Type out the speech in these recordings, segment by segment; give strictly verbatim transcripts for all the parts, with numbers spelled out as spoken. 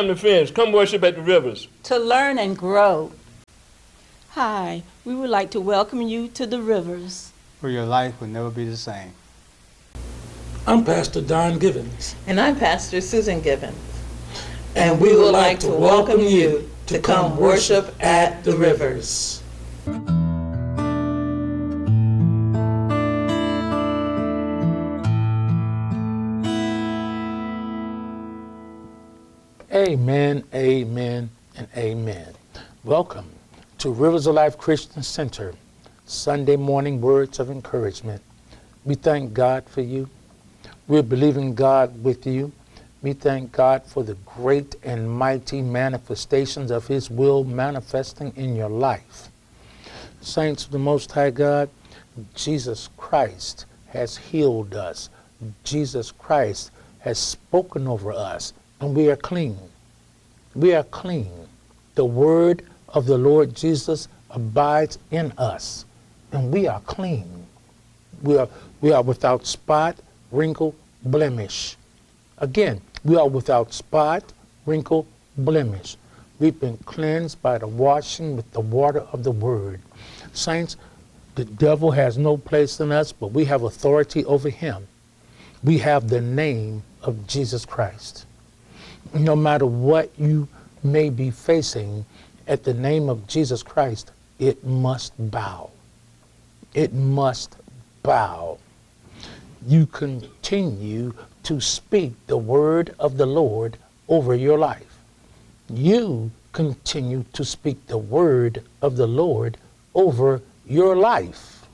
come to friends. Come worship at the Rivers. To learn and grow. Hi, we would like to welcome you to the Rivers, where your life will never be the same. I'm Pastor Don Givens. And I'm Pastor Susan Givens. And, and we, we would like, like to welcome, welcome you to come worship at the Rivers. Amen, amen, and amen. Welcome to Rivers of Life Christian Center, Sunday morning words of encouragement. We thank God for you. We're believing God with you. We thank God for the great and mighty manifestations of His will manifesting in your life. Saints of the Most High God, Jesus Christ has healed us. Jesus Christ has spoken over us, and we are clean. We are clean. The word of the Lord Jesus abides in us, and we are clean. We are, we are without spot, wrinkle, blemish. Again, we are without spot, wrinkle, blemish. We've been cleansed by the washing with the water of the word. Saints, the devil has no place in us, but we have authority over him. We have the name of Jesus Christ. No matter what you may be facing, at the name of Jesus Christ, it must bow. It must bow. You continue to speak the word of the Lord over your life. You continue to speak the word of the Lord over your life.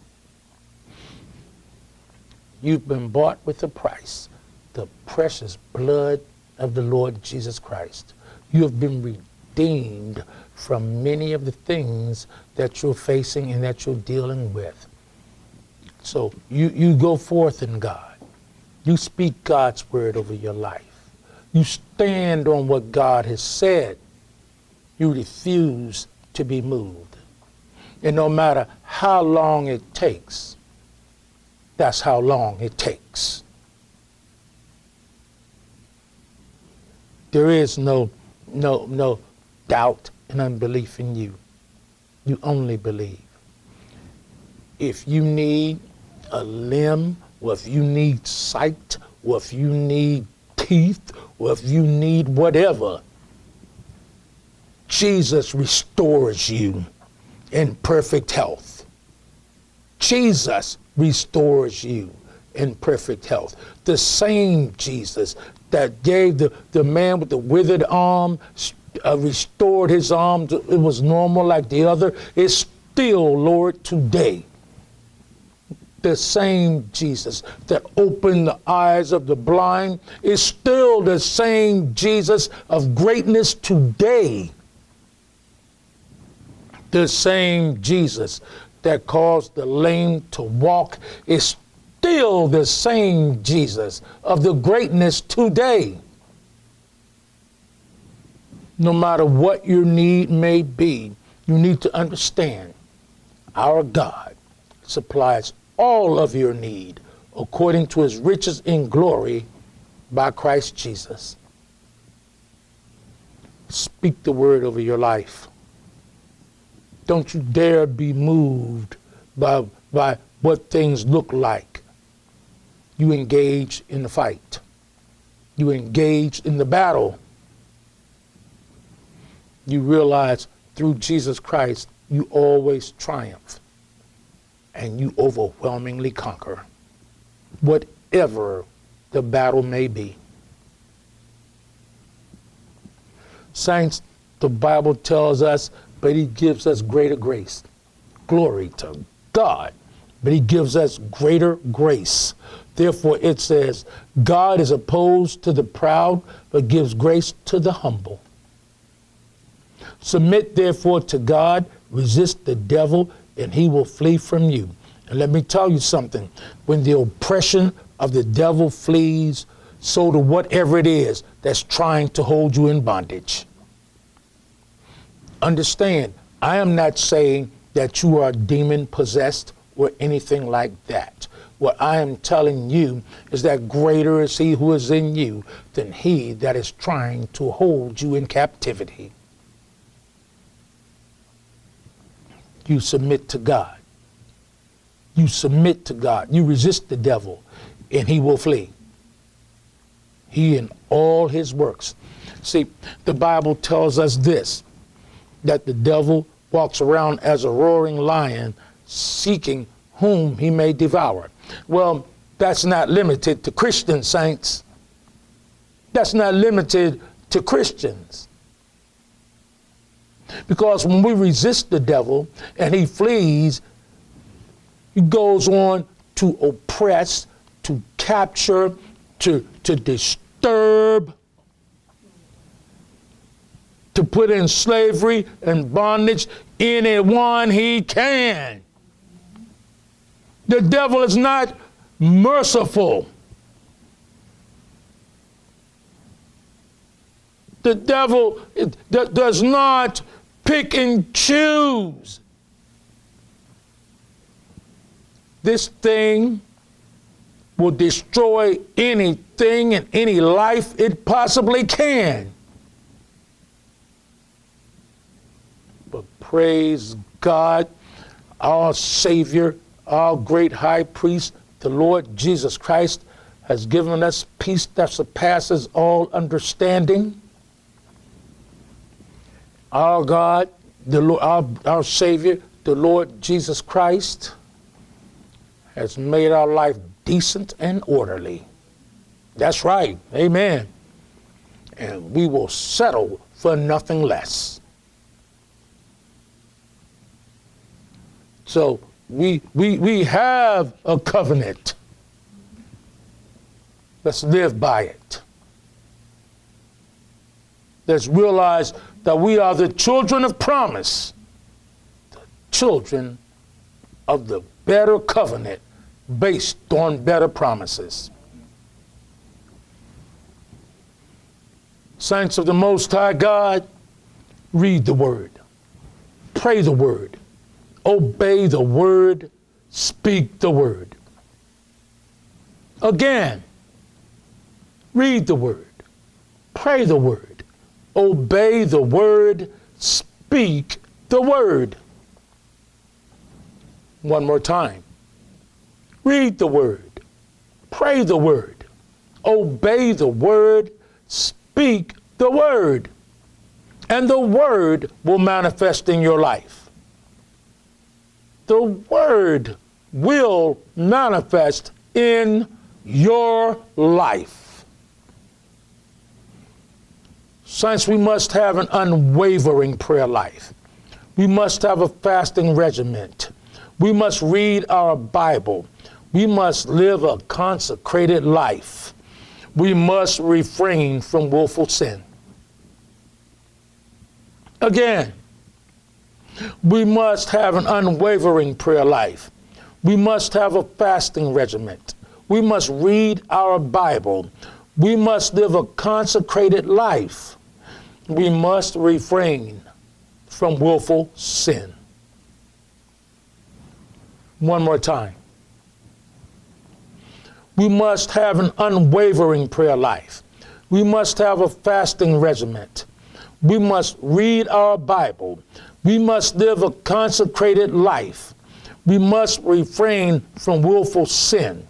You've been bought with a price, the precious blood of the Lord Jesus Christ. You have been redeemed from many of the things that you're facing and that you're dealing with. So you, you go forth in God. You speak God's word over your life. You stand on what God has said. You refuse to be moved. And no matter how long it takes, that's how long it takes. There is no, no, no doubt and unbelief in you. You only believe. If you need a limb, or if you need sight, or if you need teeth, or if you need whatever, Jesus restores you in perfect health. Jesus restores you in perfect health. The same Jesus that gave the, the man with the withered arm, uh, restored his arm, to, it was normal like the other, is still Lord today. The same Jesus that opened the eyes of the blind is still the same Jesus of greatness today. The same Jesus that caused the lame to walk is still the same Jesus of the greatness today. No matter what your need may be, you need to understand our God supplies all of your need according to His riches in glory by Christ Jesus. Speak the word over your life. Don't you dare be moved by, by what things look like. You engage in the fight. You engage in the battle. You realize through Jesus Christ, you always triumph. And you overwhelmingly conquer, whatever the battle may be. Saints, the Bible tells us, but He gives us greater grace. Glory to God, but He gives us greater grace. Therefore, it says, God is opposed to the proud, but gives grace to the humble. Submit, therefore, to God, resist the devil, and he will flee from you. And let me tell you something. When the oppression of the devil flees, so do whatever it is that's trying to hold you in bondage. Understand, I am not saying that you are demon possessed or anything like that. What I am telling you is that greater is he who is in you than he that is trying to hold you in captivity. You submit to God. You submit to God. You resist the devil, and he will flee. He and all his works. See, the Bible tells us this, that the devil walks around as a roaring lion, seeking whom he may devour. Well, that's not limited to Christian saints. That's not limited to Christians. Because when we resist the devil and he flees, he goes on to oppress, to capture, to, to disturb, to put in slavery and bondage anyone he can. The devil is not merciful. The devil it, d- does not pick and choose. This thing will destroy anything and any life it possibly can. But praise God, our Savior, our great high priest, the Lord Jesus Christ, has given us peace that surpasses all understanding. Our God, the Lord, our, our Savior, the Lord Jesus Christ, has made our life decent and orderly. That's right. Amen. And we will settle for nothing less. So, We, we, we have a covenant. Let's live by it. Let's realize that we are the children of promise, the children of the better covenant based on better promises. Saints of the Most High God, read the Word, pray the Word, obey the Word, speak the Word. Again, read the Word, pray the Word, obey the Word, speak the Word. One more time. Read the Word, pray the Word, obey the Word, speak the Word, and the Word will manifest in your life. The Word will manifest in your life. Since we must have an unwavering prayer life, we must have a fasting regiment, we must read our Bible, we must live a consecrated life, we must refrain from willful sin. Again, we must have an unwavering prayer life. We must have a fasting regiment. We must read our Bible. We must live a consecrated life. We must refrain from willful sin. One more time. We must have an unwavering prayer life. We must have a fasting regiment. We must read our Bible. We must live a consecrated life. We must refrain from willful sin.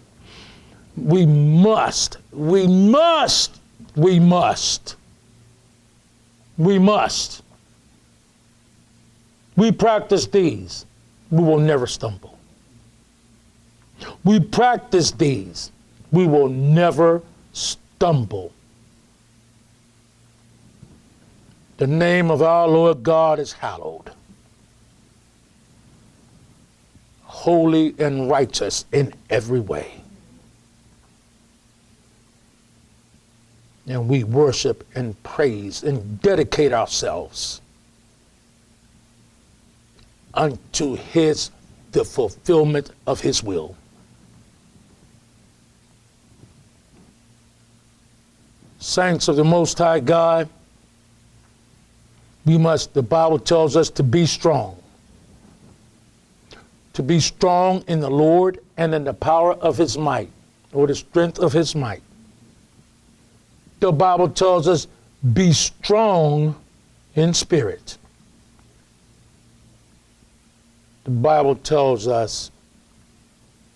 We must, we must, we must, we must. We practice these, we will never stumble. We practice these, we will never stumble. The name of our Lord God is hallowed. Holy and righteous in every way. And we worship and praise and dedicate ourselves unto his, the fulfillment of his will. Saints of the Most High God, we must, the Bible tells us to be strong, to be strong in the Lord and in the power of his might, or the strength of his might. The Bible tells us, be strong in spirit. The Bible tells us,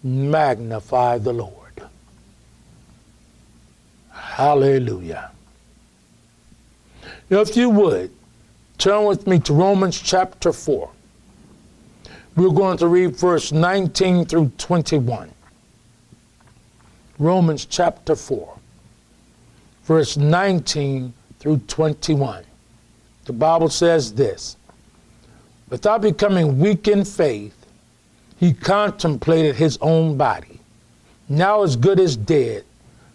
magnify the Lord. Hallelujah. If you would, turn with me to Romans chapter four. We're going to read verse nineteen through twenty-one. Romans chapter four, verse nineteen through twenty-one. The Bible says this, without becoming weak in faith, he contemplated his own body, now as good as dead,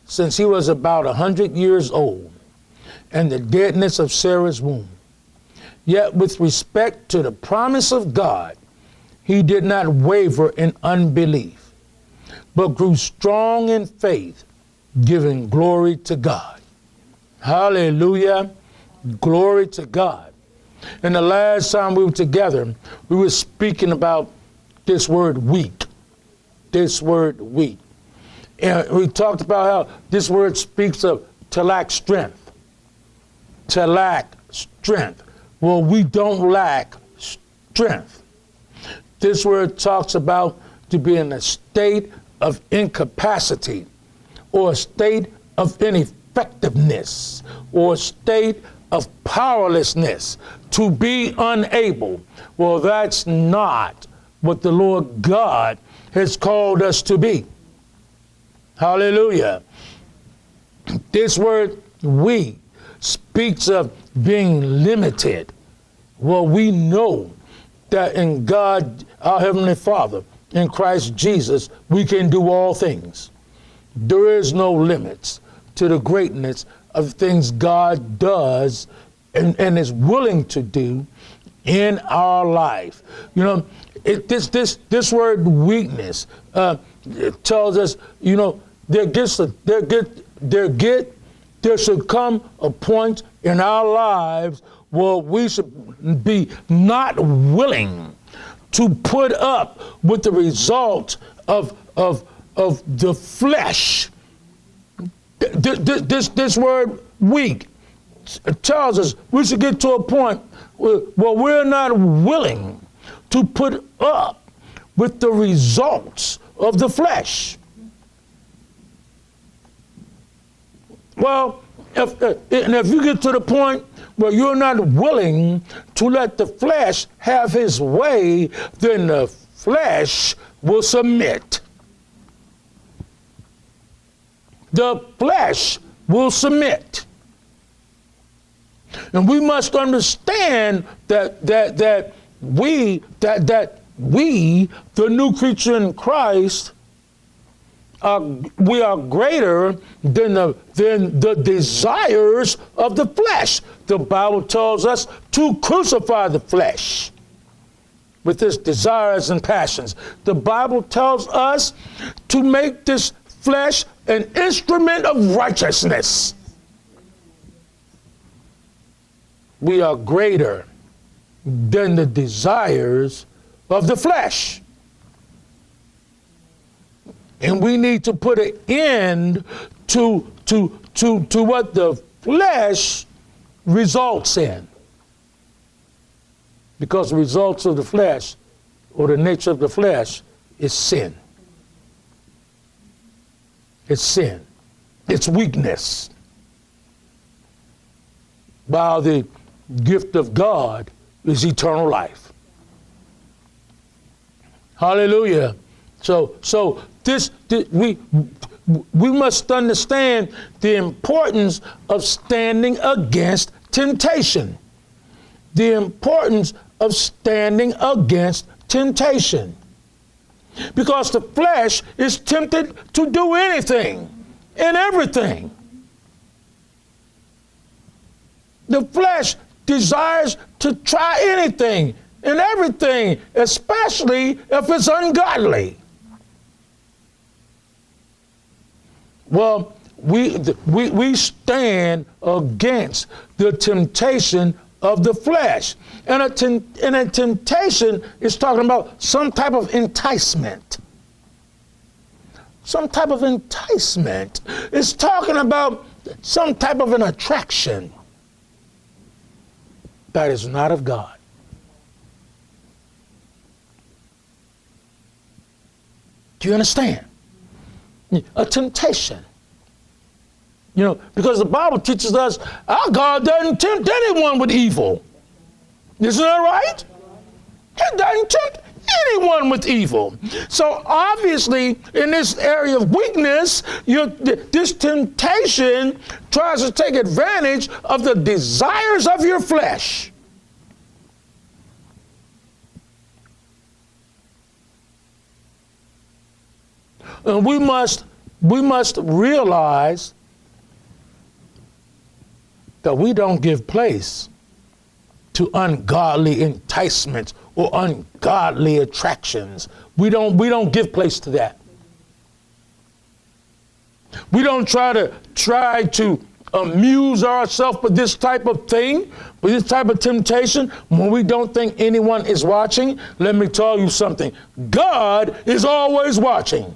since he was about a hundred years old, and the deadness of Sarah's womb. Yet with respect to the promise of God, he did not waver in unbelief, but grew strong in faith, giving glory to God. Hallelujah. Glory to God. And the last time we were together, we were speaking about this word weak, this word weak. And we talked about how this word speaks of to lack strength, to lack strength. Well, we don't lack strength. This word talks about to be in a state of incapacity, or a state of ineffectiveness, or a state of powerlessness, to be unable. Well, that's not what the Lord God has called us to be. Hallelujah. This word we speaks of being limited. Well, we know that in God, our Heavenly Father, in Christ Jesus, we can do all things. There is no limits to the greatness of things God does and, and is willing to do in our life. You know, it, this, this, this word weakness uh, tells us, you know, there gets a, there get there get there should come a point in our lives where we should be not willing to put up with the result of of of the flesh. This this, this word weak tells us we should get to a point where, where we're not willing to put up with the results of the flesh. Well, if, and if you get to the point where you're not willing to let the flesh have his way, then the flesh will submit. The flesh will submit. And we must understand that that that we that that we, the new creature in Christ, Uh, we are greater than the, than the desires of the flesh. The Bible tells us to crucify the flesh with its desires and passions. The Bible tells us to make this flesh an instrument of righteousness. We are greater than the desires of the flesh. And we need to put an end to, to, to, to what the flesh results in. Because the results of the flesh, or the nature of the flesh, is sin. It's sin. It's weakness. By the gift of God is eternal life. Hallelujah. So, so this, this we we must understand the importance of standing against temptation. The importance of standing against temptation. Because the flesh is tempted to do anything and everything. The flesh desires to try anything and everything, especially if it's ungodly. Well, we, we, we stand against the temptation of the flesh. And a, ten, and a temptation is talking about some type of enticement. Some type of enticement. It's talking about some type of an attraction that is not of God. Do you understand? A temptation. You know, because the Bible teaches us our God doesn't tempt anyone with evil. Isn't that right? He doesn't tempt anyone with evil. So obviously, in this area of weakness, you, th- this temptation tries to take advantage of the desires of your flesh. And we must, we must realize that we don't give place to ungodly enticements or ungodly attractions. We don't, we don't give place to that. We don't try to try to amuse ourselves with this type of thing, with this type of temptation, when we don't think anyone is watching. Let me tell you something. God is always watching.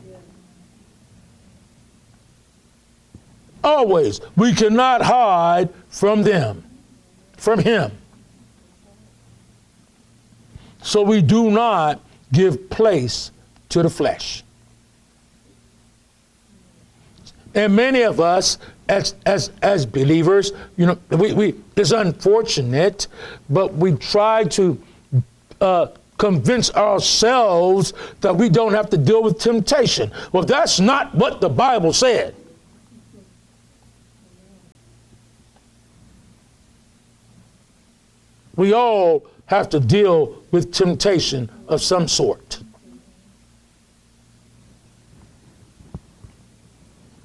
Always. We cannot hide from them, from him. So we do not give place to the flesh. And many of us as as as believers, you know, we, we it's unfortunate, but we try to uh, convince ourselves that we don't have to deal with temptation. Well, that's not what the Bible said. We all have to deal with temptation of some sort.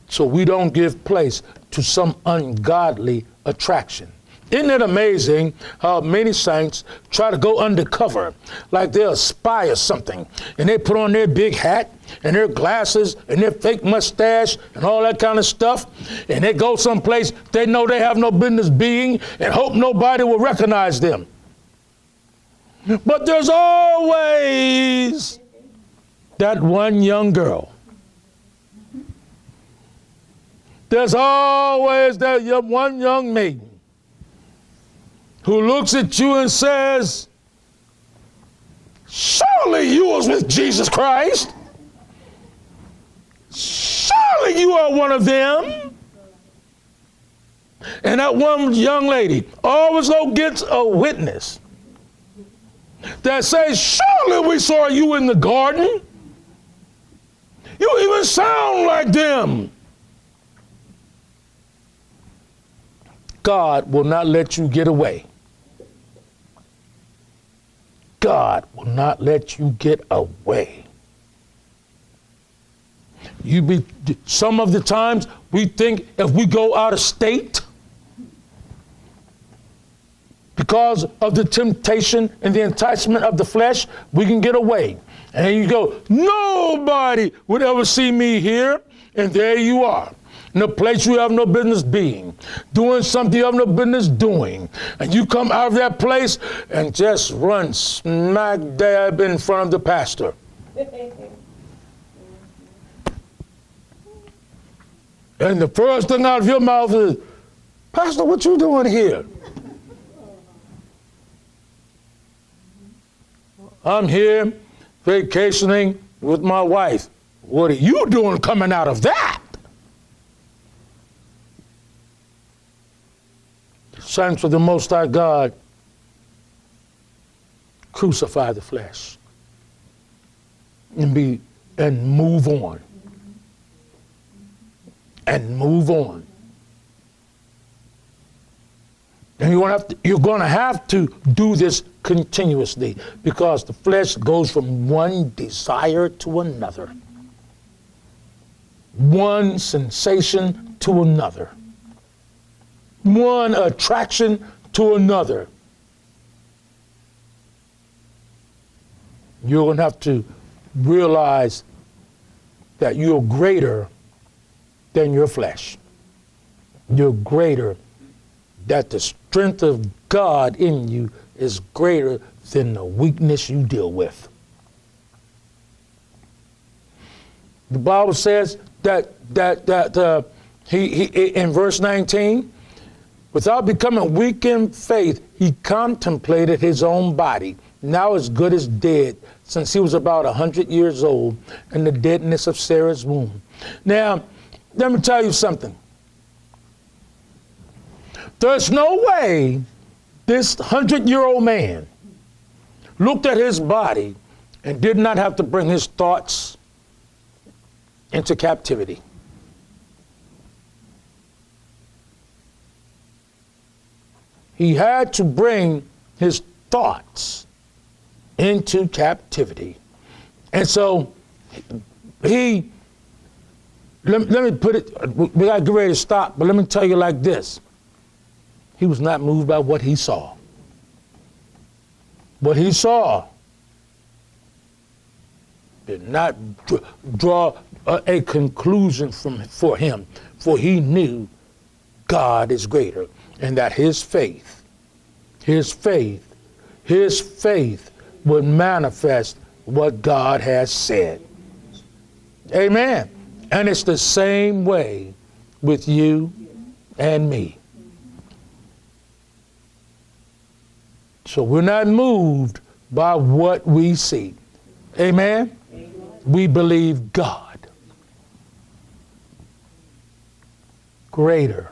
So we don't give place to some ungodly attraction. Isn't it amazing how many saints try to go undercover, like they're a spy or something, and they put on their big hat and their glasses and their fake mustache and all that kind of stuff, and they go someplace they know they have no business being and hope nobody will recognize them. But there's always that one young girl. There's always that one young maiden who looks at you and says, surely you was with Jesus Christ. Surely you are one of them. And that one young lady always gets a witness that says, surely we saw you in the garden. You even sound like them. God will not let you get away. God will not let you get away. You be, some of the times we think if we go out of state because of the temptation and the enticement of the flesh, we can get away. And you go, nobody would ever see me here, and there you are. In a place you have no business being, doing something you have no business doing. And you come out of that place and just run smack dab in front of the pastor. And the first thing out of your mouth is, Pastor, what you doing here? I'm here vacationing with my wife. What are you doing coming out of that? Saints of the Most High God, crucify the flesh and be and move on. And move on. And you're gonna have to, you're gonna have to do this continuously, because the flesh goes from one desire to another, one sensation to another, one attraction to another. You're going to have to realize that you're greater than your flesh. You're greater, that the strength of God in you is greater than the weakness you deal with. The Bible says that that that uh, he, he in verse nineteen, without becoming weak in faith, he contemplated his own body, now as good as dead, since he was about a hundred years old, and the deadness of Sarah's womb. Now, let me tell you something. There's no way this hundred-year-old man looked at his body and did not have to bring his thoughts into captivity. He had to bring his thoughts into captivity. And so he, let, let me put it, we got to get ready to stop, but let me tell you like this. He was not moved by what he saw. What he saw did not draw a conclusion from for him, for he knew God is greater, and that his faith, his faith, his faith would manifest what God has said. Amen. And it's the same way with you and me. So we're not moved by what we see. Amen? Amen. We believe God. Greater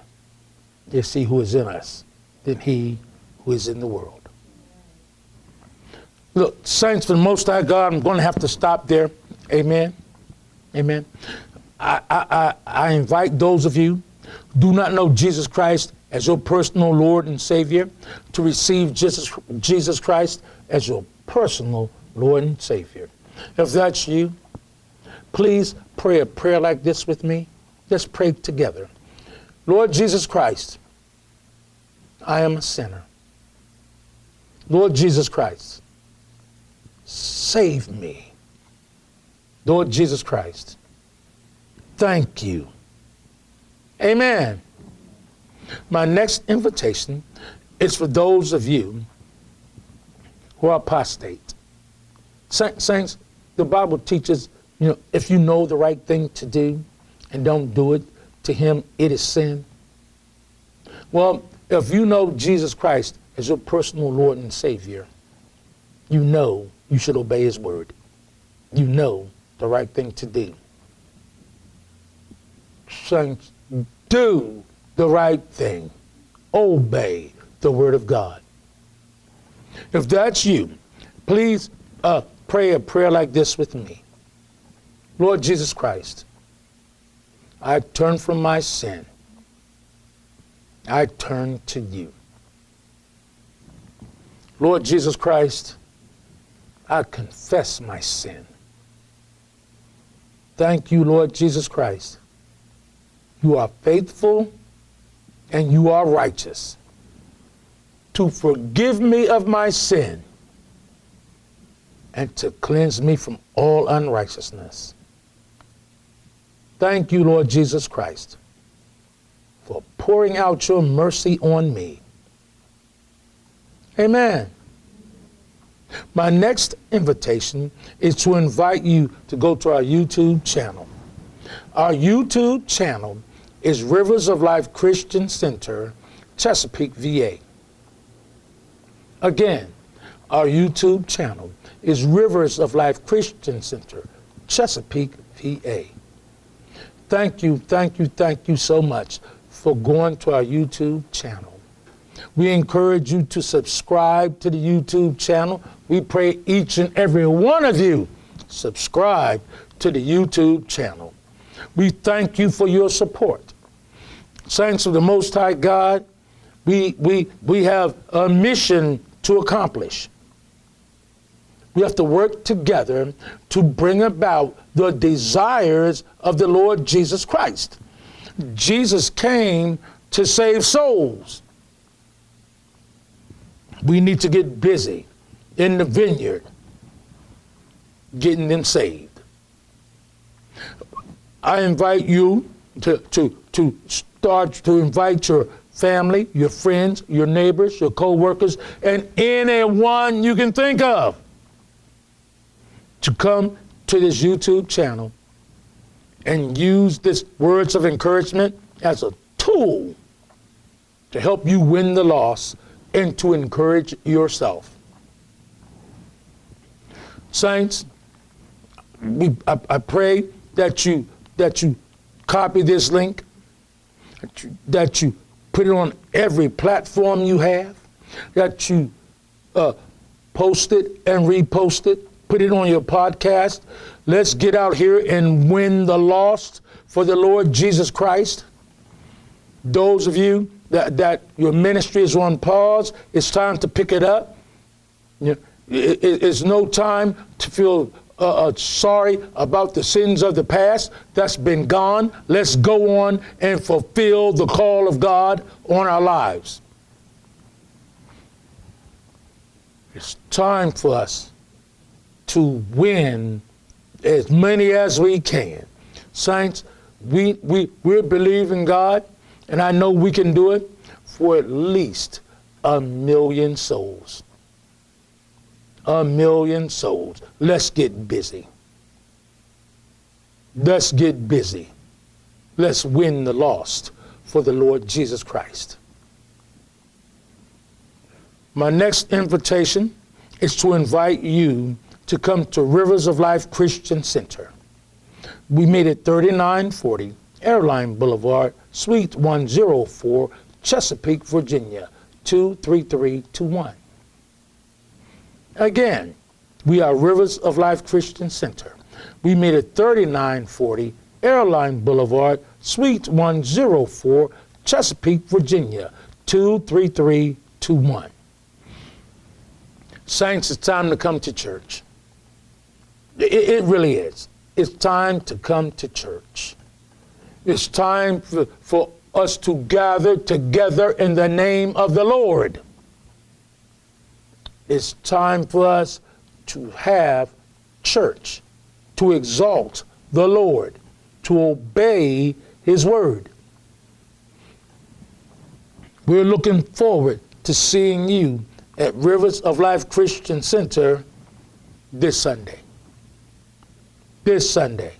is he who is in us than he who is in the world. Look, saints, for the Most High God, I'm going to have to stop there. Amen? Amen? I, I, I, I invite those of you who do not know Jesus Christ as your personal Lord and Savior, to receive Jesus, Jesus Christ as your personal Lord and Savior. If that's you, please pray a prayer like this with me. Let's pray together. Lord Jesus Christ, I am a sinner. Lord Jesus Christ, save me. Lord Jesus Christ, thank you. Amen. My next invitation is for those of you who are apostate. Saints, the Bible teaches, you know, if you know the right thing to do and don't do it, to him it is sin. Well, if you know Jesus Christ as your personal Lord and Savior, you know you should obey his word. You know the right thing to do. Saints, do the right thing. Obey the word of God. If that's you, please uh, pray a prayer like this with me. Lord Jesus Christ, I turn from my sin. I turn to you. Lord Jesus Christ, I confess my sin. Thank you, Lord Jesus Christ. You are faithful and you are righteous to forgive me of my sin and to cleanse me from all unrighteousness. Thank you, Lord Jesus Christ, for pouring out your mercy on me. Amen. My next invitation is to invite you to go to our YouTube channel. Our YouTube channel is Rivers of Life Christian Center, Chesapeake, V A. Again, our YouTube channel is Rivers of Life Christian Center, Chesapeake, V A. Thank you, thank you, thank you so much for going to our YouTube channel. We encourage you to subscribe to the YouTube channel. We pray each and every one of you subscribe to the YouTube channel. We thank you for your support. Saints of the Most High God, we, we, we have a mission to accomplish. We have to work together to bring about the desires of the Lord Jesus Christ. Jesus came to save souls. We need to get busy in the vineyard, getting them saved. I invite you to, to, to start to invite your family, your friends, your neighbors, your co-workers, and anyone you can think of to come to this YouTube channel and use this words of encouragement as a tool to help you win the loss and to encourage yourself. Saints, we, I, I pray that you that you copy this link, that you, that you put it on every platform you have, that you uh, post it and repost it, put it on your podcast. Let's get out here and win the lost for the Lord Jesus Christ. Those of you that, that your ministry is on pause, it's time to pick it up. Yeah. It, it, it's no time to feel uh, uh, sorry about the sins of the past. That's been gone. Let's go on and fulfill the call of God on our lives. It's time for us to win as many as we can. Saints, we, we, we believe in God, and I know we can do it for at least a million souls. A million souls. Let's get busy. Let's get busy. Let's win the lost for the Lord Jesus Christ. My next invitation is to invite you to come to Rivers of Life Christian Center. We meet at thirty-nine forty Airline Boulevard, Suite one oh four, Chesapeake, Virginia, two three three two one. Again, we are Rivers of Life Christian Center. We meet at thirty-nine forty Airline Boulevard, Suite one oh four, Chesapeake, Virginia, two three three two one. Saints, it's time to come to church. It, it really is. It's time to come to church. It's time for, for us to gather together in the name of the Lord. It's time for us to have church, to exalt the Lord, to obey His word. We're looking forward to seeing you at Rivers of Life Christian Center this Sunday. This Sunday.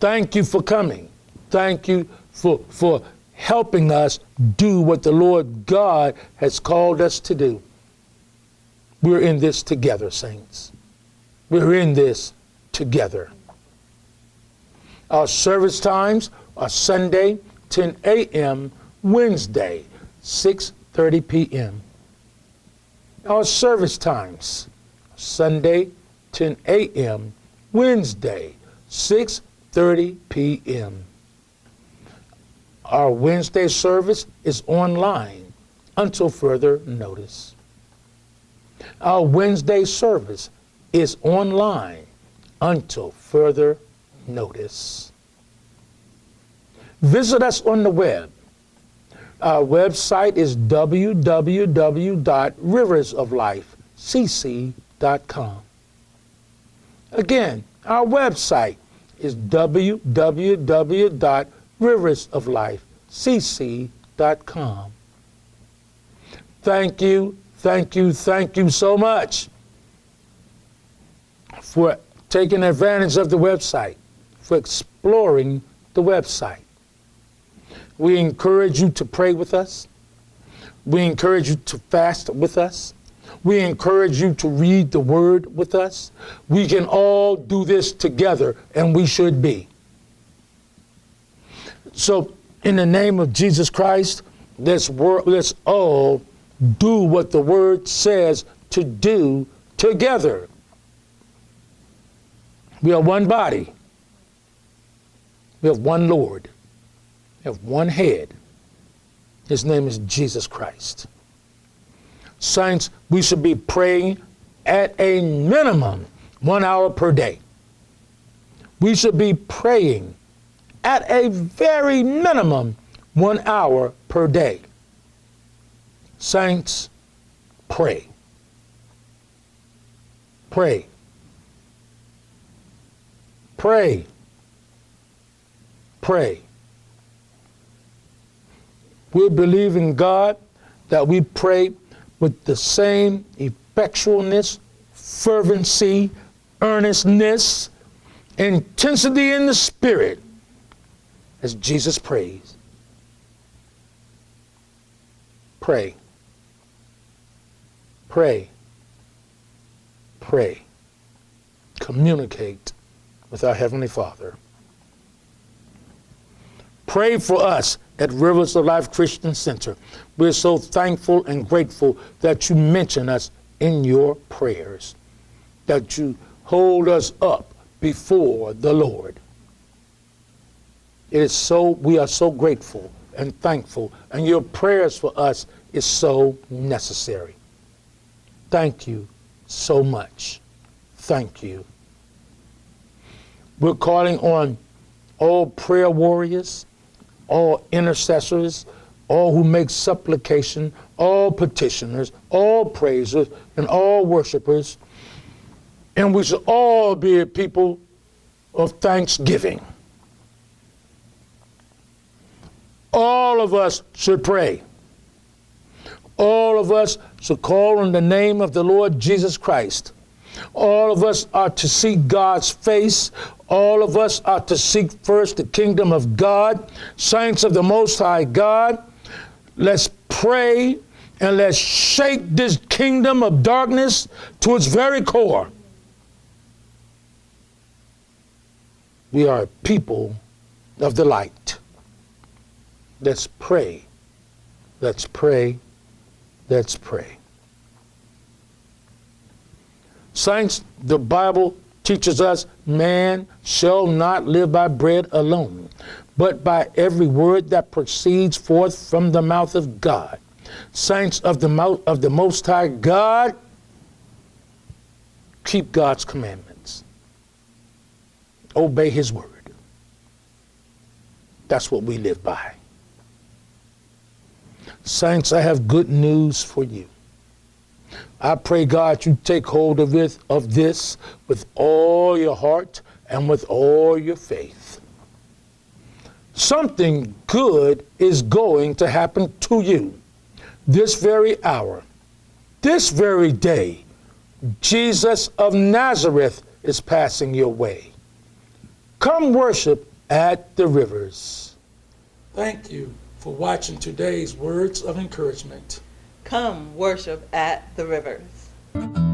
Thank you for coming. Thank you for, for helping us do what the Lord God has called us to do. We're in this together, saints. We're in this together. Our service times are Sunday, ten a.m., Wednesday, six thirty p.m. Our service times, Sunday, ten a.m., Wednesday, six thirty p.m. Our Wednesday service is online until further notice. Our Wednesday service is online until further notice. Visit us on the web. Our website is w w w dot rivers of life c c dot com. Again, our website is w w w dot rivers of life c c dot com. rivers of life c c dot com. Thank you, thank you, thank you so much for taking advantage of the website, for exploring the website. We encourage you to pray with us. We encourage you to fast with us. We encourage you to read the word with us. We can all do this together, and we should be. So, in the name of Jesus Christ, let's, wor- let's all do what the Word says to do together. We are one body. We have one Lord. We have one head. His name is Jesus Christ. Saints, we should be praying at a minimum one hour per day. We should be praying at a very minimum, one hour per day. Saints, pray. Pray. Pray. Pray. We believe in God that we pray with the same effectualness, fervency, earnestness, intensity in the spirit as Jesus prays. Pray. Pray. Pray. Communicate with our Heavenly Father. Pray for us at Rivers of Life Christian Center. We're so thankful and grateful that you mention us in your prayers, that you hold us up before the Lord. It is so, we are so grateful and thankful, and your prayers for us is so necessary. Thank you so much. Thank you. We're calling on all prayer warriors, all intercessors, all who make supplication, all petitioners, all praisers, and all worshipers. And we should all be a people of thanksgiving. All of us should pray. All of us should call on the name of the Lord Jesus Christ. All of us are to seek God's face. All of us are to seek first the kingdom of God. Saints of the Most High God, let's pray and let's shake this kingdom of darkness to its very core. We are a people of the light. Let's pray. Let's pray. Let's pray. Saints, the Bible teaches us man shall not live by bread alone, but by every word that proceeds forth from the mouth of God. Saints of the mouth of the Most High God, keep God's commandments. Obey His word. That's what we live by. Saints, I have good news for you. I pray, God, you take hold of this, of this with all your heart and with all your faith. Something good is going to happen to you this very hour, this very day. Jesus of Nazareth is passing your way. Come worship at the Rivers. Thank you for watching today's Words of Encouragement. Come worship at the Rivers.